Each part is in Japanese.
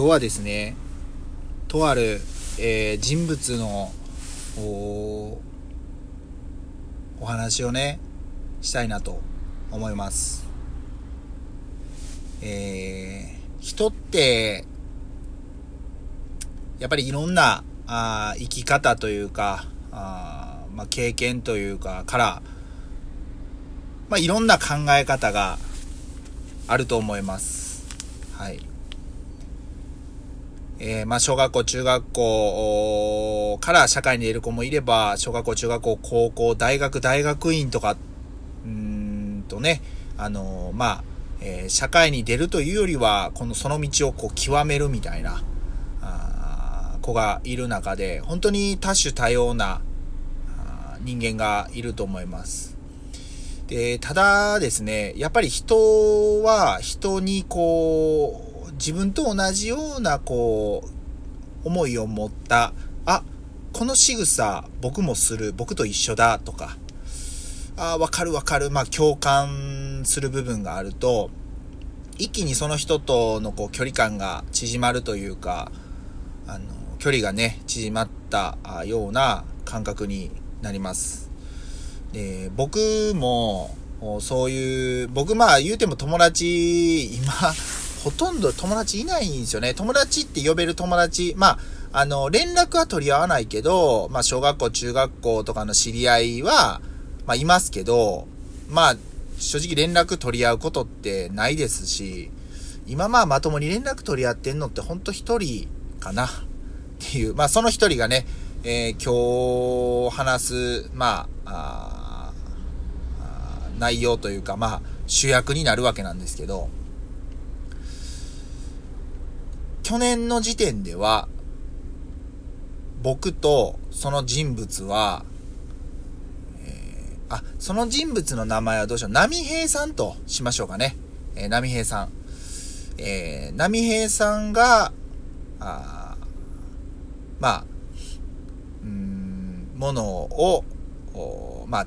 今日はですね、とある、人物の お話をねしたいなと思います。人ってやっぱりいろんな生き方というか経験というかから、いろんな考え方があると思います。はい。小学校、中学校から社会に出る子もいれば、小学校、中学校、高校、大学、大学院とか、社会に出るというよりは、その道を極めるみたいな、子がいる中で、本当に多種多様な人間がいると思います。で、ただですね、やっぱり人は人に自分と同じような思いを持った、この仕草僕もする、僕と一緒だとか、わかる、共感する部分があると、一気にその人との距離感が縮まるというか、距離がね、縮まったような感覚になります。で、僕も、僕言うても友達、今、ほとんど友達いないんですよね。友達って呼べる友達、連絡は取り合わないけど、小学校、中学校とかの知り合いは、いますけど、正直連絡取り合うことってないですし、今まともに連絡取り合ってんのってほんと一人かな、っていう、その一人がね、今日話す、内容というか、主役になるわけなんですけど、去年の時点では、僕とその人物は、その人物の名前はどうしよう。波平さんとしましょうかね。波平さん。波平さんが、ものを、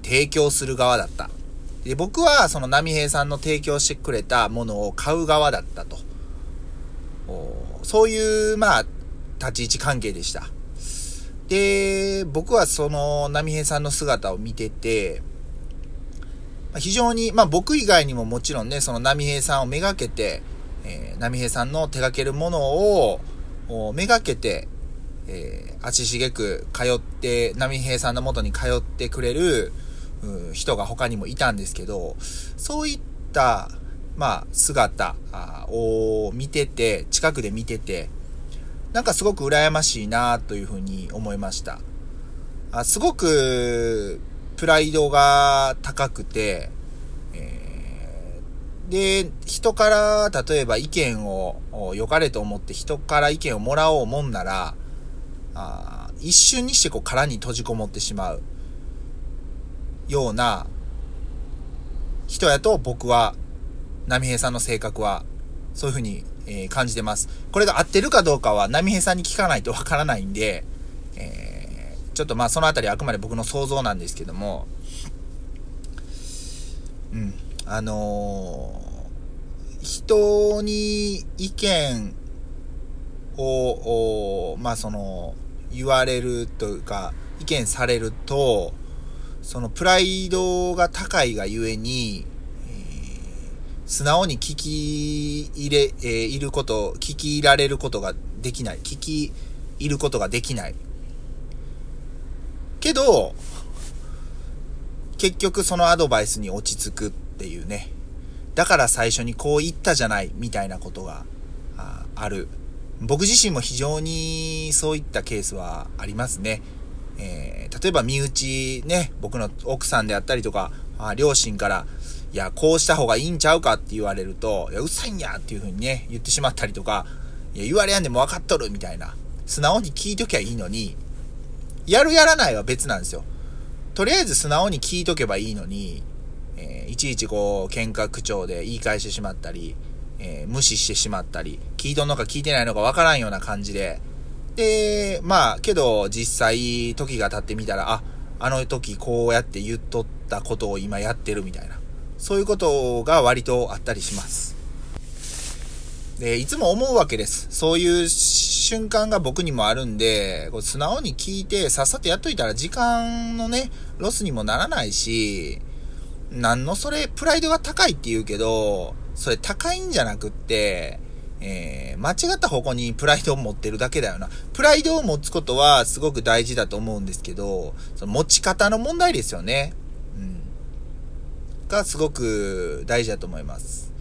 提供する側だった。で、僕はその波平さんの提供してくれたものを買う側だったと。そういう、立ち位置関係でした。で、僕はその波平さんの姿を見てて、非常に、僕以外にももちろんね、その波平さんをめがけて、波平さんの手掛けるものをめがけて、足しげく通って波平さんの元に通ってくれる人が他にもいたんですけど、そういった姿を見てて、近くで見てて、なんかすごく羨ましいなというふうに思いました。すごくプライドが高くて、で、人から例えば意見を良かれと思って人から意見をもらおうもんなら、一瞬にして殻に閉じこもってしまうような人やと僕は波平さんの性格はそういうふうに、感じてます。これが合ってるかどうかは波平さんに聞かないとわからないんで、ちょっとそのあたりはあくまで僕の想像なんですけども、人に意見を言われるというか意見されると、そのプライドが高いがゆえに、素直に聞き入ることができないけど、結局そのアドバイスに落ち着くっていうね。だから最初に言ったじゃないみたいなことがある。僕自身も非常にそういったケースはありますね。例えば身内ね、僕の奥さんであったりとか、両親から、いや、こうした方がいいんちゃうかって言われると、いや、うっさいんやっていうふうにね、言ってしまったりとか、いや、言われやんでも分かっとるみたいな。素直に聞いときゃいいのに、やるやらないは別なんですよ。とりあえず素直に聞いとけばいいのに、いちいち喧嘩口調で言い返してしまったり、無視してしまったり、聞いとんのか聞いてないのか分からんような感じで、で、けど実際時が経ってみたら、あの時こうやって言っとったことを今やってるみたいな、そういうことが割とあったりします。いつも思うわけです。そういう瞬間が僕にもあるんで、こう素直に聞いてさっさとやっといたら時間のね、ロスにもならないし、なんのそれ、プライドが高いって言うけど、それ高いんじゃなくって、間違った方向にプライドを持ってるだけだよな。プライドを持つことはすごく大事だと思うんですけど、その持ち方の問題ですよね。がすごく大事だと思います。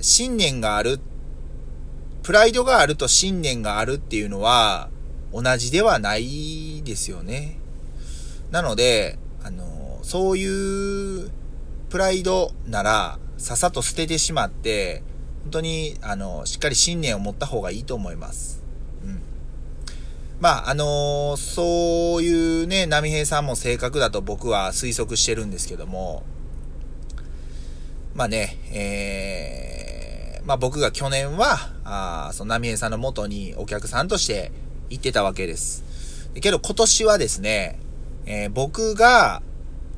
信念がある、プライドがあると信念があるっていうのは同じではないですよね。なので、そういうプライドならさっさと捨ててしまって、本当にしっかり信念を持った方がいいと思います。まあそういうね、波平さんも正確だと僕は推測してるんですけども、まあね、まあ僕が去年はその波平さんの元にお客さんとして行ってたわけです。けど今年はですね、僕が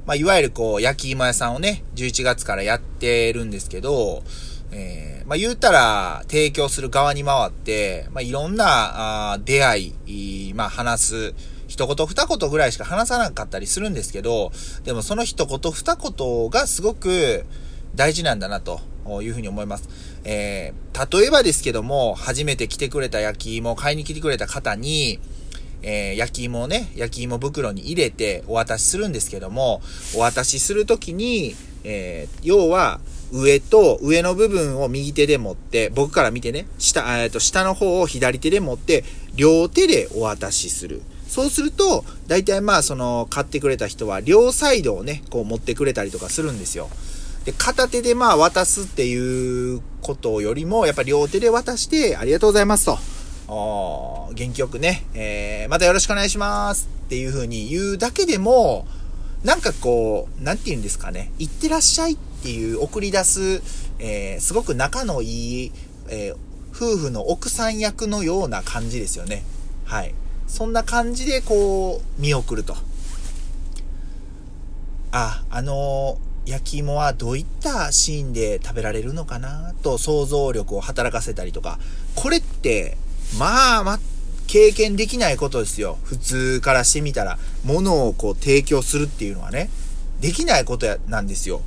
まあいわゆるこう焼き芋屋さんをね、11月からやってるんですけど、まあ言うたら提供する側に回って、まあいろんな出会い、まあ話す一言二言ぐらいしか話さなかったりするんですけど、でもその一言二言がすごく大事なんだなというふうに思います。例えばですけども、初めて来てくれた焼き芋を買いに来てくれた方に、焼き芋をね、焼き芋袋に入れてお渡しするんですけども、お渡しするときに、要は上の部分を右手で持って、僕から見てね、下の方を左手で持って、両手でお渡しする。そうすると、大体まあその買ってくれた人は両サイドをね、こう持ってくれたりとかするんですよ。で、片手でまあ渡すっていうことよりも、やっぱ両手で渡して、ありがとうございますと。元気よくね、またよろしくお願いしますっていう風に言うだけでも、なんかこう、なんて言うんですかね、いってらっしゃいっていう送り出す、すごく仲のいい、夫婦の奥さん役のような感じですよね。はい。そんな感じでこう、見送ると。焼き芋はどういったシーンで食べられるのかなと想像力を働かせたりとか、これってまあ経験できないことですよ。普通からしてみたら物をこう提供するっていうのはね、できないことなんですよ。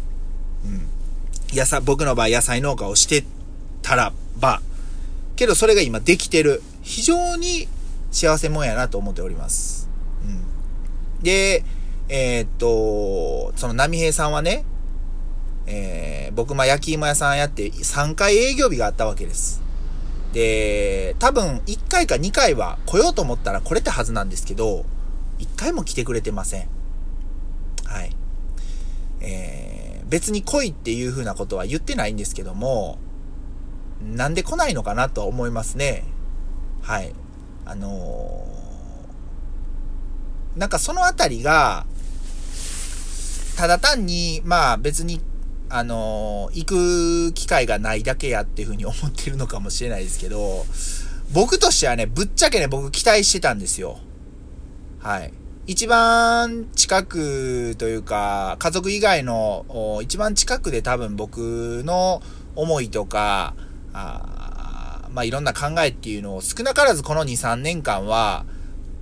僕の場合野菜農家をしてたらば、けどそれが今できてる、非常に幸せもんやなと思っております。で。その波平さんはね、僕も焼き芋屋さんやって3回営業日があったわけです。で、多分1回か2回は来ようと思ったら来れたはずなんですけど、1回も来てくれてません。はい。別に来いっていう風なことは言ってないんですけども、なんで来ないのかなとは思いますね。はい。なんかそのあたりが、ただ単に、まあ別に、行く機会がないだけやっていうふうに思ってるのかもしれないですけど、僕としてはね、ぶっちゃけね、僕期待してたんですよ。はい。一番近くというか、家族以外の一番近くで多分僕の思いとか、まあいろんな考えっていうのを少なからずこの2、3年間は、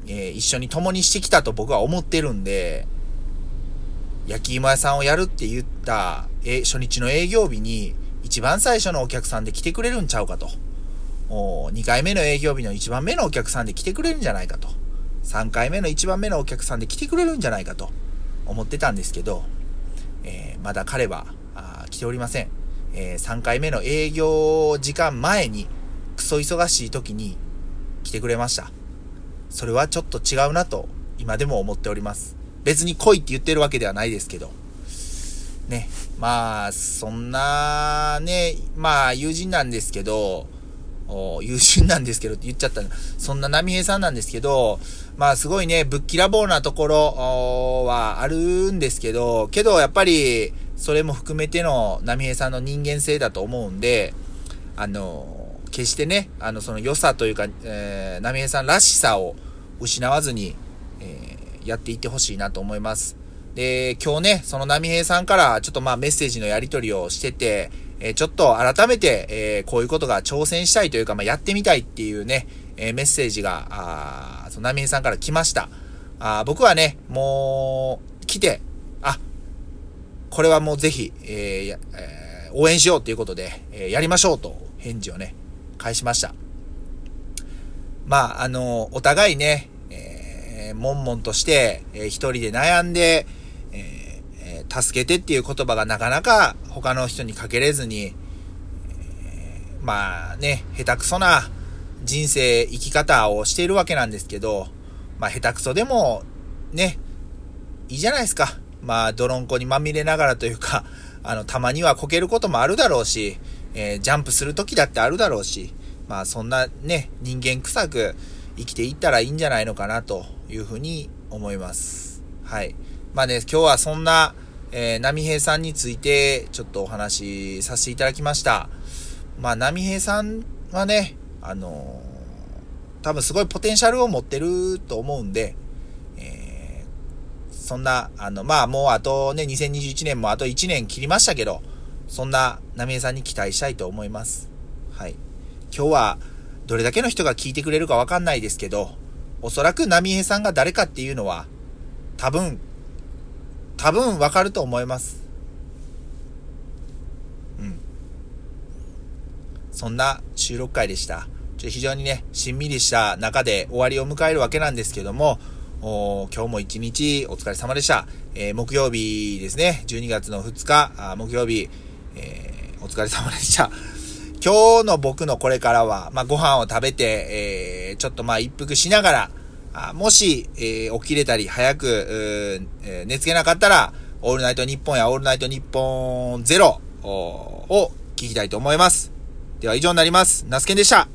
一緒に共にしてきたと僕は思ってるんで、焼き芋屋さんをやるって言った、初日の営業日に一番最初のお客さんで来てくれるんちゃうかと、2回目の営業日の一番目のお客さんで来てくれるんじゃないかと、3回目の一番目のお客さんで来てくれるんじゃないかと思ってたんですけど、まだ彼は来ておりません。3回目の営業時間前にクソ忙しい時に来てくれました。それはちょっと違うなと今でも思っております。別に来いって言ってるわけではないですけど。ね。まあ、そんな、ね、まあ、友人なんですけどって言っちゃった。そんな波平さんなんですけど、まあすごいね、ぶっきらぼうなところはあるんですけど、けどやっぱり、それも含めての波平さんの人間性だと思うんで、決してね、その良さというか、波平さんらしさを失わずに、やっていってほしいなと思います。で、今日ね、その波平さんからちょっとまあメッセージのやり取りをしてて、ちょっと改めて、こういうことが挑戦したいというか、やってみたいっていうね、メッセージが、ナミンさんから来ました。僕はね、もう、来て、これはもうぜひ、応援しようということで、やりましょうと返事をね、返しました。お互いね、悶々として、一人で悩んで、助けてっていう言葉がなかなか他の人にかけれずに、下手くそな人生生き方をしているわけなんですけど、下手くそでもね、いいじゃないですか。泥んこにまみれながらというか、たまにはこけることもあるだろうし、ジャンプする時だってあるだろうし、そんなね、人間臭く生きていったらいいんじゃないのかなというふうに思います。はい。今日はそんな、波平さんについてちょっとお話しさせていただきました。波平さんはね、多分すごいポテンシャルを持ってると思うんで、そんな、もうあとね、2021年もあと1年切りましたけど、そんな波平さんに期待したいと思います。はい。今日はどれだけの人が聞いてくれるかわかんないですけど、おそらく波平さんが誰かっていうのは、多分わかると思います。うん。そんな収録会でした。非常にね、しんみりした中で終わりを迎えるわけなんですけども、今日も一日お疲れ様でした。木曜日ですね、12月の2日、木曜日、お疲れ様でした。今日の僕のこれからは、ご飯を食べて、ちょっと一服しながら、もし、起きれたり、早く、寝つけなかったら、オールナイトニッポンやオールナイトニッポンゼロを聞きたいと思います。では以上になります。ナスケンでした。